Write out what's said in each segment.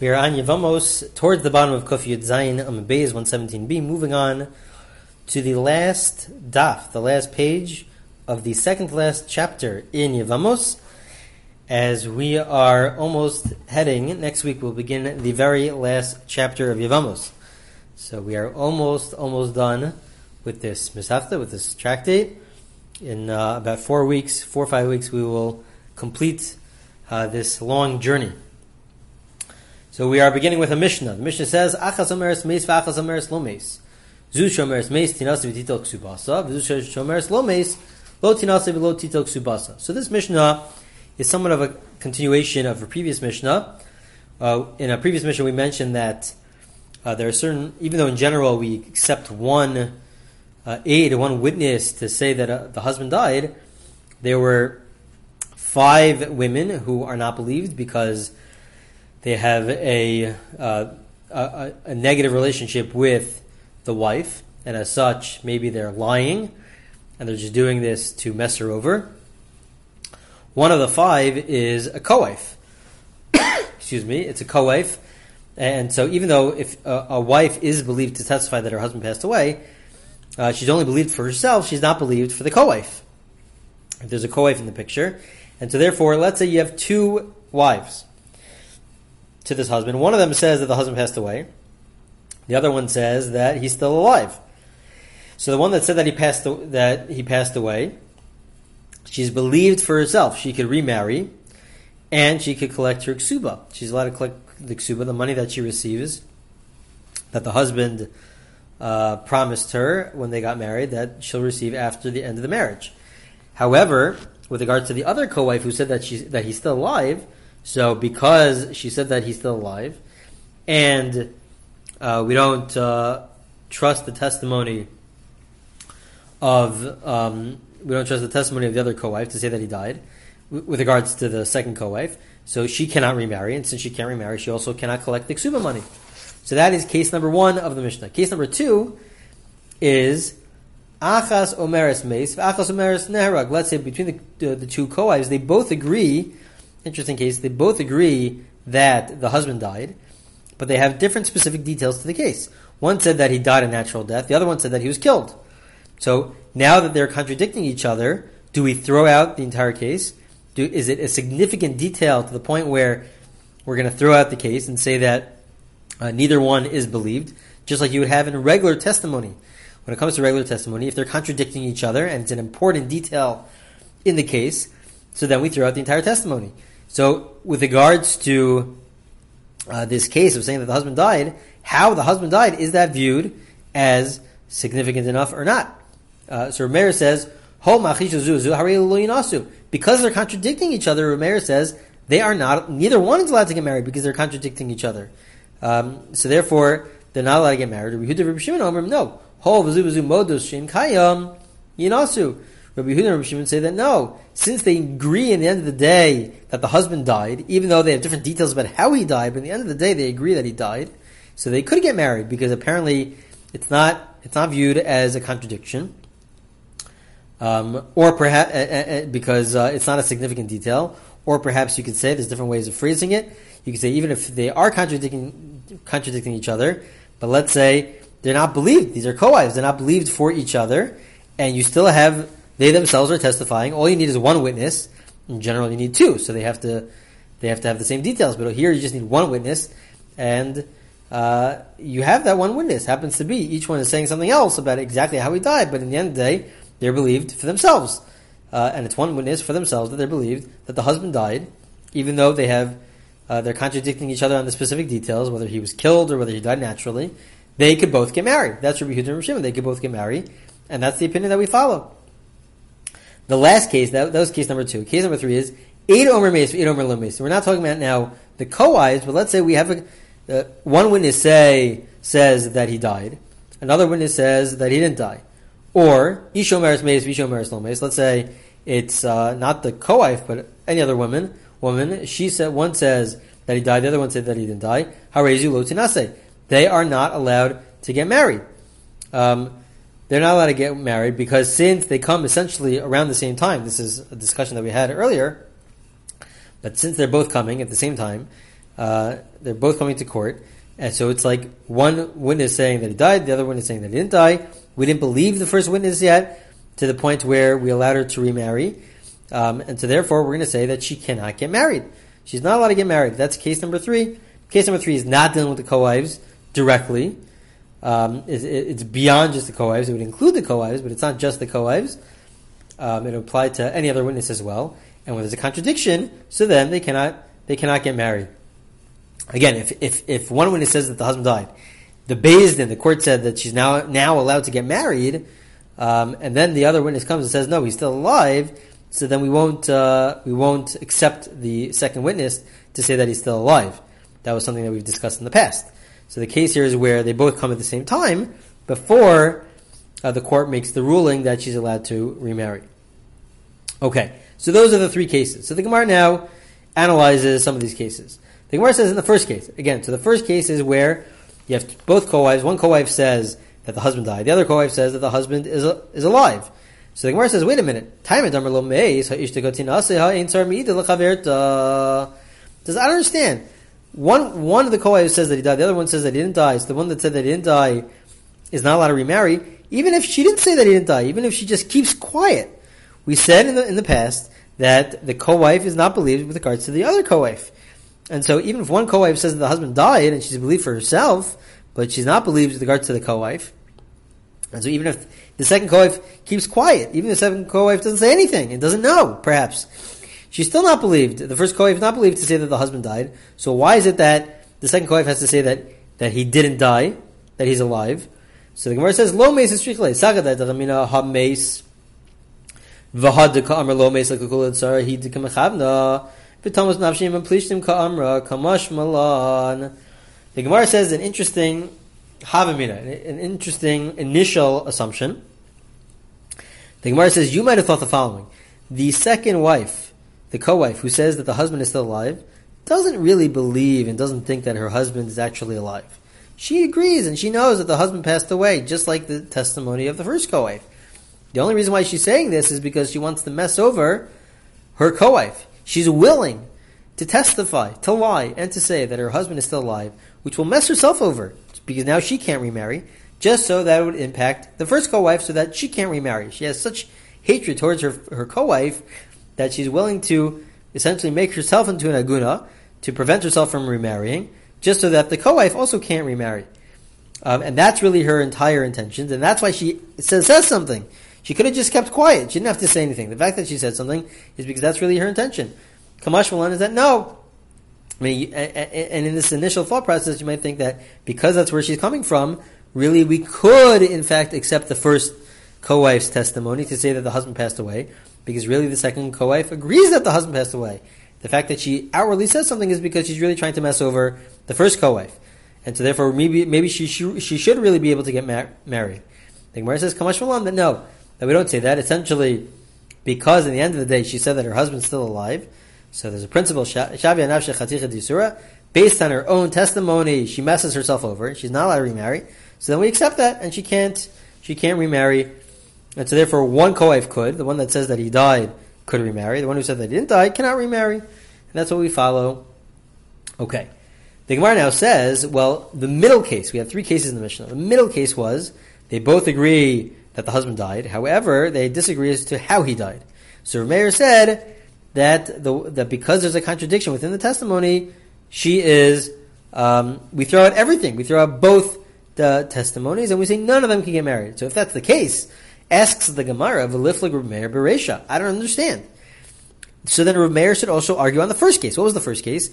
We are on Yevamos, towards the bottom of Kofi Yud Zain, Beis 117b, moving on to the last daf, the last page of the second last chapter in Yevamos, as we are almost heading. Next week we'll begin the very last chapter of Yevamos. So we are almost done with this Masechta, with this tractate. In about 4 or 5 weeks, we will complete this long journey. So we are beginning with a Mishnah. The Mishnah says, "Achas omeres meis v'achas omeres lo meis. Zu shomeres meis tinase v'titel ksubasa, v'zu shomeres lo meis lo tinase v'lo titel ksubasa." So this Mishnah is somewhat of a continuation of a previous Mishnah. In a previous Mishnah, we mentioned that there are certain, even though in general we accept one aid, one witness to say that the husband died, there were 5 women who are not believed because they have a negative relationship with the wife, and as such, maybe they're lying, and they're just doing this to mess her over. One of the 5 is a co-wife. Excuse me, it's a co-wife, and so even though if a wife is believed to testify that her husband passed away, she's only believed for herself, she's not believed for the co-wife. If there's a co-wife in the picture, and so therefore, let's say you have 2 wives to this husband. One of them says that the husband passed away. The other one says that he's still alive. So the one that said that he passed away, she's believed for herself. She could remarry, and she could collect her k'suba. She's allowed to collect the k'suba, the money that she receives, that the husband promised her when they got married, that she'll receive after the end of the marriage. However, with regards to the other co-wife who said that he's still alive, so because she said that he's still alive, and we don't trust the testimony of the other co-wife to say that he died, with regards to the second co-wife, so she cannot remarry, and since she can't remarry, she also cannot collect the ksuba money. So that is case number 1 of the Mishnah. Case number 2 is achas omeres meis, achas omeres nehrag. Let's say between the 2 co-wives, they both agree. Interesting case. They both agree that the husband died, but they have different specific details to the case. One said that he died a natural death. The other one said that he was killed. So now that they're contradicting each other, do we throw out the entire case? Is it a significant detail to the point where we're going to throw out the case and say that neither one is believed? Just like you would have in regular testimony. When it comes to regular testimony, if they're contradicting each other and it's an important detail in the case, so then we throw out the entire testimony. So with regards to this case of saying that the husband died, how the husband died, is that viewed as significant enough or not? So Remeir says, because they're contradicting each other, Remeir says, they are not, neither one is allowed to get married because they're contradicting each other. So therefore, they're not allowed to get married. Rabbi Yehuda, Rabbi Shimon, Omer, no. Rabbi Yehuda and Rabbi Shimon say that no, since they agree in the end of the day that the husband died, even though they have different details about how he died, but in the end of the day they agree that he died, so they could get married because apparently it's not viewed as a contradiction, or perhaps because it's not a significant detail, or perhaps you could say there's different ways of phrasing it. You could say even if they are contradicting each other, but let's say they're not believed. These are co-wives. They're not believed for each other, and you still have. They themselves are testifying. All you need is one witness. In general, you need 2, so they have to have the same details. But here, you just need one witness, and you have that one witness. Happens to be each one is saying something else about exactly how he died. But in the end of the day, they're believed for themselves, and it's one witness for themselves that they're believed that the husband died, even though they have they're contradicting each other on the specific details, whether he was killed or whether he died naturally. They could both get married. That's Rabbi Yehuda and Rabbi Shimon. They could both get married, and that's the opinion that we follow. The last case, that was case number 2. Case number 3 is Eid Omer Meis, Eid Omer Lo Meis. We're not talking about now the co-wives, but let's say we have one witness says that he died. Another witness says that he didn't die. Or, Ish Omeres Meis, Vish Omeres Lo Meis. Let's say it's not the co-wife, but any other woman. She said, one says that he died, the other one said that he didn't die. Harezu Lo Tinase. They are not allowed to get married. They're not allowed to get married because since they come essentially around the same time, this is a discussion that we had earlier, but since they're both coming at the same time, They're both coming to court. And so it's like one witness saying that he died, the other witness saying that he didn't die. We didn't believe the first witness yet, to the point where we allowed her to remarry. And so therefore we're going to say that she cannot get married. She's not allowed to get married. That's case number three. Case number three is not dealing with the co-wives directly. It's beyond just the co-wives. It would include the co-wives, but it's not just the co-wives. It would apply to any other witness as well. And when there's a contradiction, so then they cannot get married. Again, if one witness says that the husband died, the Beis Din, the court said that she's now allowed to get married, and then the other witness comes and says no, he's still alive. So then we won't accept the second witness to say that he's still alive. That was something that we've discussed in the past. So the case here is where they both come at the same time before the court makes the ruling that she's allowed to remarry. Okay, so those are the three cases. So the Gemara now analyzes some of these cases. The Gemara says in the first case, again, so the first case is where you have both co-wives. One co-wife says that the husband died. The other co-wife says that the husband is alive. So the Gemara says, wait a minute. Does I understand? One of the co-wives says that he died. The other one says that he didn't die. So the one that said that he didn't die is not allowed to remarry, even if she didn't say that he didn't die, even if she just keeps quiet. We said in the past that the co-wife is not believed with regards to the other co-wife. And so even if one co-wife says that the husband died and she's believed for herself, but she's not believed with regards to the co-wife. And so even if the second co-wife keeps quiet, even if the second co-wife doesn't say anything and doesn't know, perhaps, she's still not believed. The first co-wife is not believed to say that the husband died. So why is it that the second co-wife has to say that he didn't die, that he's alive? So the Gemara says, Lo meis is strictly sagada d'ramina ha meis v'had ka'amra lo meis l'kukul and sarah he d'kamechavna v'tamos nafshim and plishtim ka'amra kamash malan. The Gemara says an interesting havamina, an interesting initial assumption. The Gemara says you might have thought the following: the second wife, the co-wife who says that the husband is still alive, doesn't really believe and doesn't think that her husband is actually alive. She agrees and she knows that the husband passed away, just like the testimony of the first co-wife. The only reason why she's saying this is because she wants to mess over her co-wife. She's willing to testify, to lie, and to say that her husband is still alive, which will mess herself over, because now she can't remarry, just so that it would impact the first co-wife so that she can't remarry. She has such hatred towards her co-wife that she's willing to essentially make herself into an aguna to prevent herself from remarrying, just so that the co-wife also can't remarry. And that's really her entire intentions, and that's why she says something. She could have just kept quiet. She didn't have to say anything. The fact that she said something is because that's really her intention. Kamash Malan is that no. I mean, and in this initial thought process, you might think that because that's where she's coming from, really we could, in fact, accept the first co-wife's testimony to say that the husband passed away, because really the second co-wife agrees that the husband passed away. The fact that she outwardly says something is because she's really trying to mess over the first co-wife. And so therefore, maybe she should really be able to get married. The Gemara says, Kamash Malan, that no, that we don't say that. Essentially, because in the end of the day, she said that her husband's still alive. So there's a principle, Shavya Anafshei Chaticha D'Issura, based on her own testimony, she messes herself over. She's not allowed to remarry. So then we accept that, and she can't remarry. And so therefore one co-wife could, the one that says that he died could remarry, the one who said that he didn't die cannot remarry, and that's what we follow. Okay. The Gemara now says, well, the middle case, we have three cases in the Mishnah. The middle case was, they both agree that the husband died, however, they disagree as to how he died. So Rav Meir said that because there's a contradiction within the testimony, she is, we throw out everything, we throw out both the testimonies, and we say none of them can get married. So if that's the case, asks the Gemara, "V'liflig Rav Meir Bereisha." I don't understand. So then Rav Meir should also argue on the first case. What was the first case?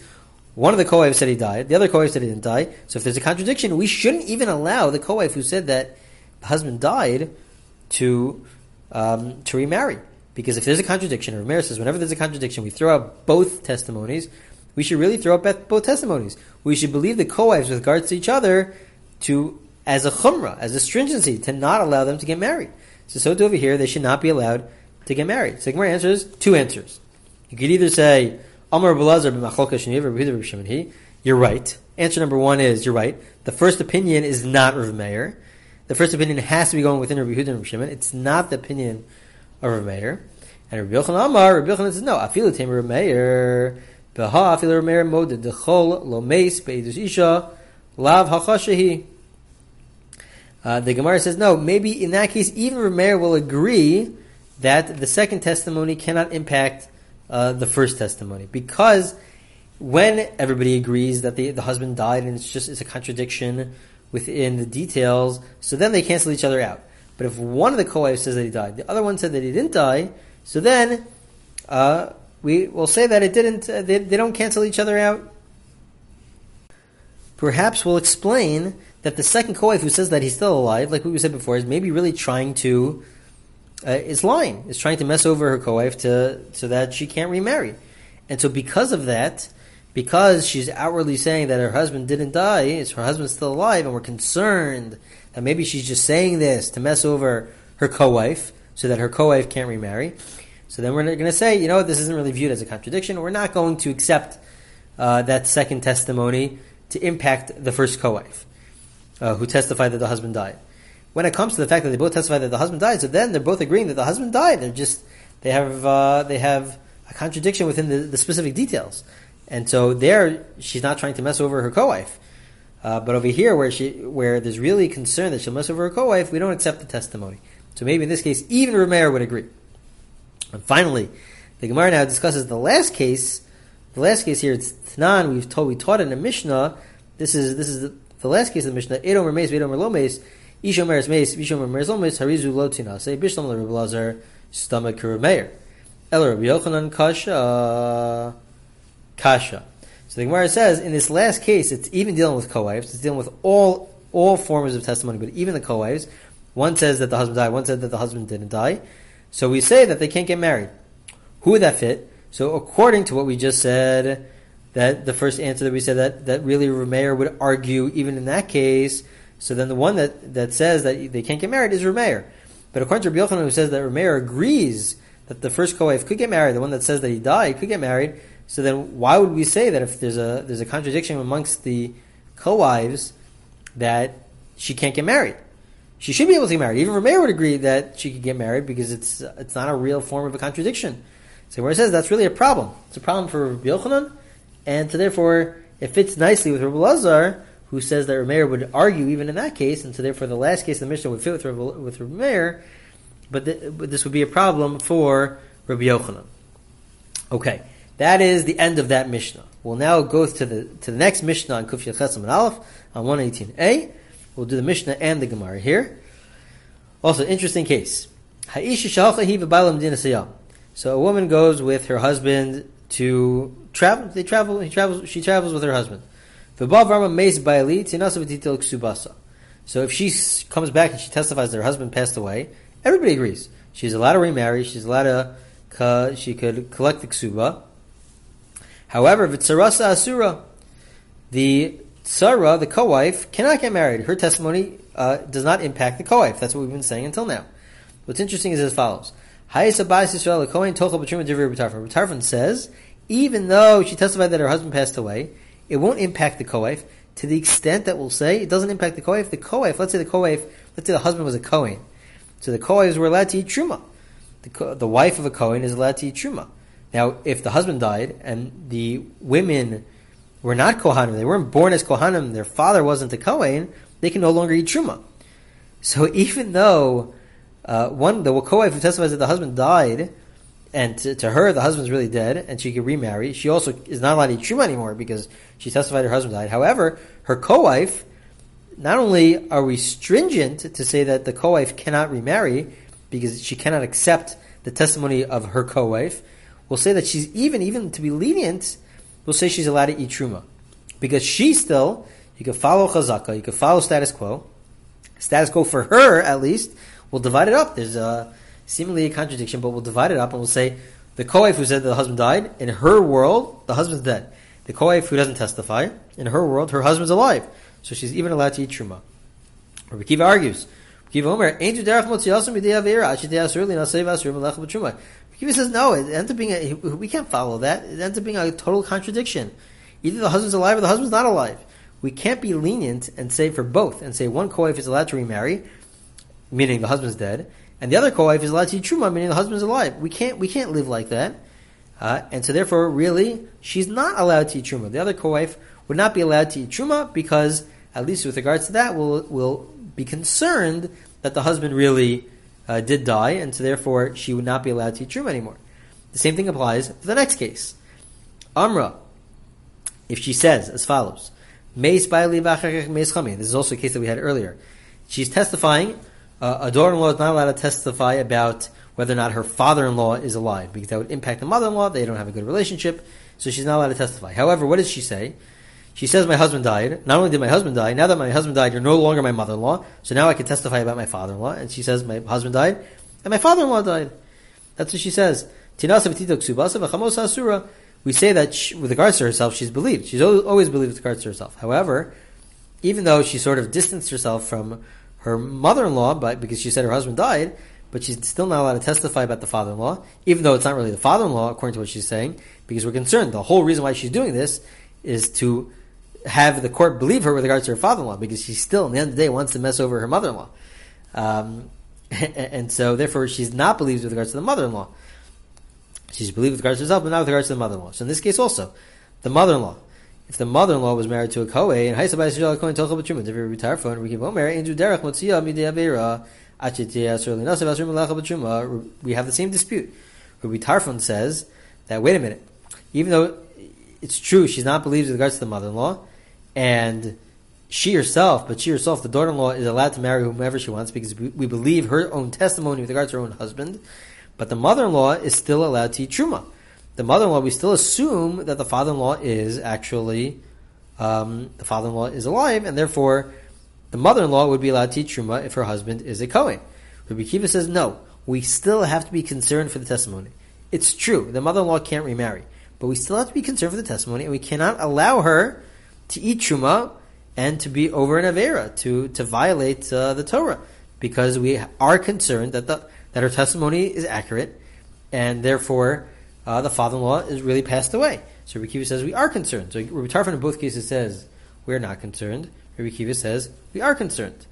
One of the co-wives said he died. The other co-wife said he didn't die. So if there's a contradiction, we shouldn't even allow the co-wife who said that the husband died to remarry. Because if there's a contradiction, Rav Meir says, whenever there's a contradiction, we throw out both testimonies. We should really throw out both testimonies. We should believe the co-wives with regards to each other as a chumrah, as a stringency, to not allow them to get married. So too over here, they should not be allowed to get married. So Gemara answers, two answers. You could either say, Amar Belazar b'macholka sheniv b'hidr b'shemenhi. You're right. Answer number one is, you're right. The first opinion is not Rav Meir. The first opinion has to be going within Rabbi Yehuda and Rabbi Shimon. It's not the opinion of Rav Meir. And Rabbi Yochanan says, no, afilu tamer Rav Meir Beha afil Remeir moded dechol lomeis beidush isha lav hachashehi. The Gemara says no. Maybe in that case, even Remeir will agree that the second testimony cannot impact the first testimony, because when everybody agrees that the husband died and it's a contradiction within the details, so then they cancel each other out. But if one of the co-wives says that he died, the other one said that he didn't die, so then we will say that it didn't. They don't cancel each other out. Perhaps we'll explain that the second co-wife who says that he's still alive, like we said before, is maybe really trying to, is lying, is trying to mess over her co-wife so that she can't remarry. And so because of that, because she's outwardly saying that her husband didn't die, it's her husband's still alive, and we're concerned that maybe she's just saying this to mess over her co-wife so that her co-wife can't remarry. So then we're going to say, you know what, this isn't really viewed as a contradiction. We're not going to accept that second testimony to impact the first co-wife who testified that the husband died. When it comes to the fact that they both testified that the husband died, so then they're both agreeing that the husband died. They have a contradiction within the specific details, and so there she's not trying to mess over her co-wife. But over here, where there's really concern that she'll mess over her co-wife, we don't accept the testimony. So maybe in this case, even Remeir would agree. And finally, the Gemara now discusses the last case. The last case here, it's Tanan. We taught in the Mishnah. This is the last case of the Mishnah. Edom Remeis, Edom Relomeis, Isha Meres Meis, Isha Meres Lomeis, Harizu Lotina. Say Bishlam LeReb Lazar, Stomach Remeir, El Rabbi Yochanan Kasha. So the Gemara says in this last case, it's even dealing with co-wives. It's dealing with all forms of testimony, but even the co-wives. One says that the husband died. One said that the husband didn't die. So we say that they can't get married. Who would that fit? So according to what we just said, that the first answer that we said that really Remeir would argue even in that case. So then the one that says that they can't get married is Remeir. But according to Rabbi Yochanan, who says that Remeir agrees that the first co-wife could get married, the one that says that he died could get married. So then why would we say that if there's a contradiction amongst the co-wives that she can't get married? She should be able to get married. Even Remeir would agree that she could get married because it's not a real form of a contradiction. So where it says that's really a problem. It's a problem for Rabbi Yochanan, and so therefore it fits nicely with Rabbi Lazar, who says that Remeir would argue even in that case, and so therefore the last case of the Mishnah would fit with Remeir, but this would be a problem for Rabbi Yochanan. Okay, that is the end of that Mishnah. We'll now go to the next Mishnah on Kufya Chesam and Aleph on 118a. We'll do the Mishnah and the Gemara here. Also, interesting case. So a woman goes with her husband to travel. She travels with her husband. So if she comes back and she testifies that her husband passed away, everybody agrees. She's allowed to remarry. She's allowed to. She could collect the k'suba. However, v'tzarasa asura, the tzarah, the co-wife, cannot get married. Her testimony does not impact the co-wife. That's what we've been saying until now. What's interesting is as follows. Tarfon says, even though she testified that her husband passed away, it won't impact the co-wife to the extent that we'll say it doesn't impact the co-wife. Let's say the husband was a Kohen. So the co-wives were allowed to eat Truma. The wife of a Kohen is allowed to eat Truma. Now, if the husband died and the women were not Kohanim, they weren't born as Kohanim, their father wasn't a Kohen, they can no longer eat Truma. So even though the co-wife who testifies that the husband died, and to her the husband's really dead, and she could remarry, she also is not allowed to eat Truma anymore because she testified her husband died. However, her co-wife, not only are we stringent to say that the co-wife cannot remarry because she cannot accept the testimony of her co-wife, we'll say that she's even to be lenient, we'll say she's allowed to eat Truma. Because you can follow chazaka, you can follow status quo. Status quo for her, at least, we'll divide it up. There's seemingly a contradiction, but we'll divide it up and we'll say the co-wife who said that the husband died, in her world, the husband's dead. The co-wife who doesn't testify, in her world, her husband's alive. So she's even allowed to eat Truma. Rabbi Akiva argues, Akiva says, no, it ends up being we can't follow that. It ends up being a total contradiction. Either the husband's alive or the husband's not alive. We can't be lenient and say for both, and say one co-wife is allowed to remarry, meaning the husband's dead, and the other co-wife is allowed to eat Truma, meaning the husband's alive. We can't live like that. And so therefore, really, she's not allowed to eat Truma. The other co-wife would not be allowed to eat Truma because, at least with regards to that, we'll be concerned that the husband really did die, and so therefore she would not be allowed to eat Truma anymore. The same thing applies to the next case. Amra, if she says as follows, Meis Baili V'Achakach Meis Chami. This is also a case that we had earlier. She's testifying. A daughter-in-law is not allowed to testify about whether or not her father-in-law is alive, because that would impact the mother-in-law. They don't have a good relationship, so she's not allowed to testify. However, what does she say? She says, my husband died. Not only did my husband die, now that my husband died, you're no longer my mother-in-law, so now I can testify about my father-in-law. And she says, my husband died, and my father-in-law died. That's what she says. We say that she, with regards to herself, she's believed. She's always believed with regards to herself. However, even though she sort of distanced herself from her mother-in-law, but because she said her husband died, but she's still not allowed to testify about the father-in-law, even though it's not really the father-in-law, according to what she's saying, because we're concerned. The whole reason why she's doing this is to have the court believe her with regards to her father-in-law, because she still, in the end of the day, wants to mess over her mother-in-law. And so, therefore, she's not believed with regards to the mother-in-law. She's believed with regards to herself, but not with regards to the mother-in-law. So in this case also, the mother-in-law. If the mother-in-law was married to a Kohen, and we have the same dispute. Rabbi Tarfon says that, wait a minute, even though it's true she's not believed with regards to the mother-in-law, and she herself, the daughter-in-law, is allowed to marry whomever she wants because we believe her own testimony with regards to her own husband, but the mother-in-law is still allowed to eat Truma. The mother-in-law, we still assume that the father-in-law is actually, the father-in-law is alive, and therefore the mother-in-law would be allowed to eat Truma if her husband is a Kohen. Rabbi Akiva says, no, we still have to be concerned for the testimony. It's true, the mother-in-law can't remarry, but we still have to be concerned for the testimony, and we cannot allow her to eat Truma and to be over an Avera, to violate the Torah, because we are concerned that that her testimony is accurate, and therefore the father-in-law is really passed away. So Rabbi Akiva says, we are concerned. So Rabbi Tarfon in both cases says, we're not concerned. Rabbi Akiva says, we are concerned.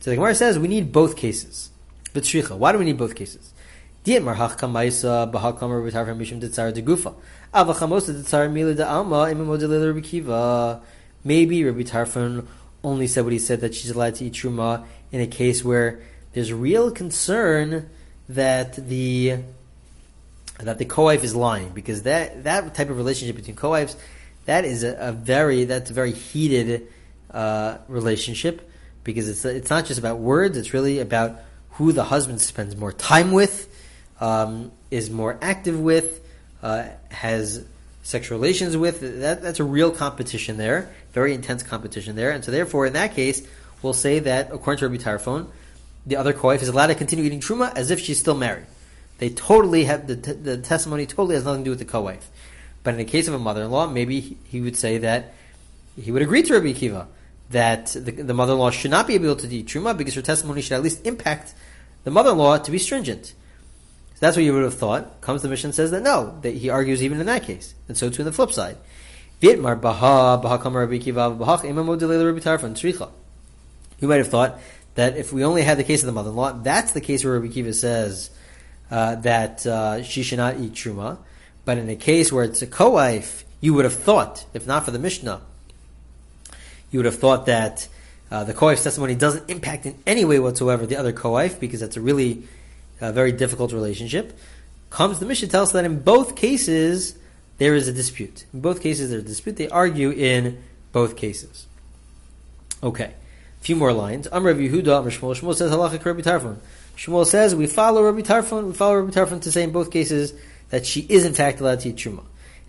So the Gemara says, we need both cases. But Shricha, why do we need both cases? Maybe Rabbi Tarfon only said what he said, that she's allowed to eat Truma in a case where there's real concern that the co-wife is lying, because that type of relationship between co-wives, that is a very heated relationship, because it's not just about words, it's really about who the husband spends more time with, is more active with, has sexual relations with. That's a real competition there, very intense competition there, and so therefore in that case we'll say that according to Rabbi Tarfon, the other co-wife is allowed to continue eating Truma as if she's still married. They totally have the testimony totally has nothing to do with the co-wife. But in the case of a mother-in-law, maybe he would say that he would agree to Rabbi Akiva that the mother-in-law should not be able to eat Truma because her testimony should at least impact the mother-in-law to be stringent. So that's what you would have thought. Comes the Mishnah and says that no, that he argues even in that case. And so too on the flip side. You might have thought that if we only had the case of the mother-in-law, that's the case where Rabbi Akiva says that she should not eat Truma. But in a case where it's a co-wife, you would have thought, if not for the Mishnah, you would have thought that the co-wife's testimony doesn't impact in any way whatsoever the other co-wife, because that's a really very difficult relationship. Comes the Mishnah, tells us that in both cases there is a dispute. In both cases there's a dispute. They argue in both cases. Okay, a few more lines. Amr Rabbi Yehuda, Amr Shmuel. Shmuel says, Halachik Rabbi Tarfon. Shmuel says, we follow Rabbi Tarfon to say in both cases that she is in fact allowed to eat Truma.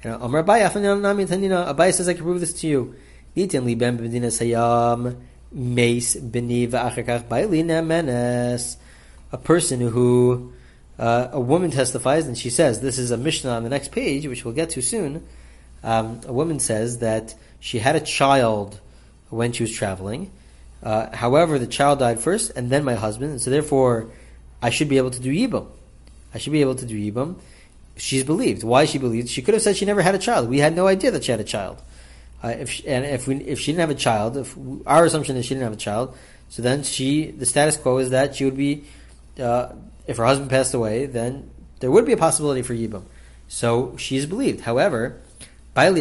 And Abai says, I can prove this to you. A person who, a woman testifies, and she says, this is a Mishnah on the next page, which we'll get to soon. A woman says that she had a child when she was traveling. However, the child died first, and then my husband, and so therefore I should be able to do Yibum. She's believed. Why is she believed? She could have said she never had a child. We had no idea that she had a child. If she didn't have a child, our assumption is she didn't have a child, so then the status quo is that she would be, if her husband passed away, then there would be a possibility for Yibum. So she is believed. However, if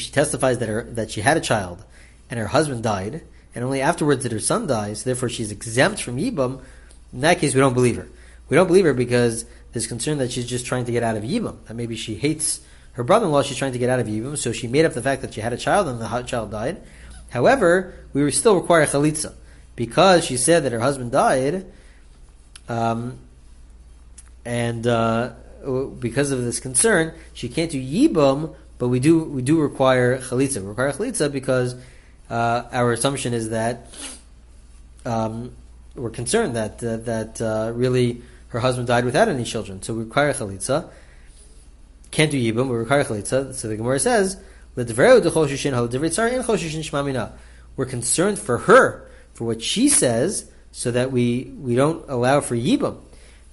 she testifies that she had a child and her husband died, and only afterwards did her son die, so therefore she is exempt from Yibum, in that case we don't believe her. We don't believe her because there's concern that she's just trying to get out of Yibum, that maybe she hates her brother-in-law, she's trying to get out of Yibum, so she made up the fact that she had a child and the child died. However, we still require Chalitza, because she said that her husband died, because of this concern, she can't do Yibum, but we do require Chalitza. We require Chalitza because our assumption is that we're concerned that really her husband died without any children. So we require Chalitza. Can't do Yibum, we require Chalitza. So the Gemara says, we're concerned for her, for what she says, so that we don't allow for Yibum.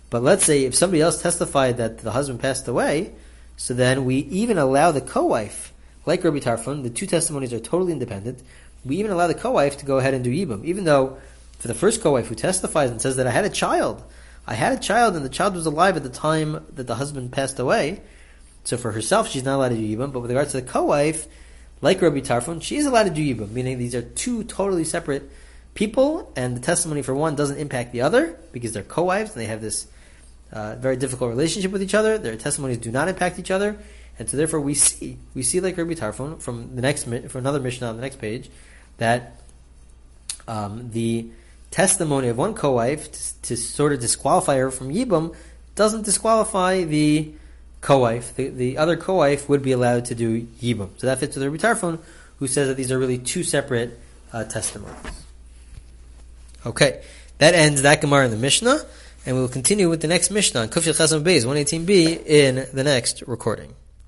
But let's say if somebody else testified that the husband passed away, so then we even allow the co-wife, like Rabbi Tarfon, the two testimonies are totally independent, we even allow the co-wife to go ahead and do Yibum, even though for the first co-wife who testifies and says that I had a child and the child was alive at the time that the husband passed away, so for herself she's not allowed to do Yibum, but with regards to the co-wife, like Rabbi Tarfon, she is allowed to do Yibum, meaning these are two totally separate people, and the testimony for one doesn't impact the other, because they're co-wives, and they have this very difficult relationship with each other, their testimonies do not impact each other, and so therefore we see like Rabbi Tarfon from another Mishnah on the next page, that the testimony of one co-wife to sort of disqualify her from Yibum doesn't disqualify the co-wife. The other co-wife would be allowed to do Yibum. So that fits with Rabbi Tarfon, who says that these are really two separate testimonies. Okay, that ends that Gemara in the Mishnah, and we will continue with the next Mishnah on Kufil Chazam Beis 118b in the next recording.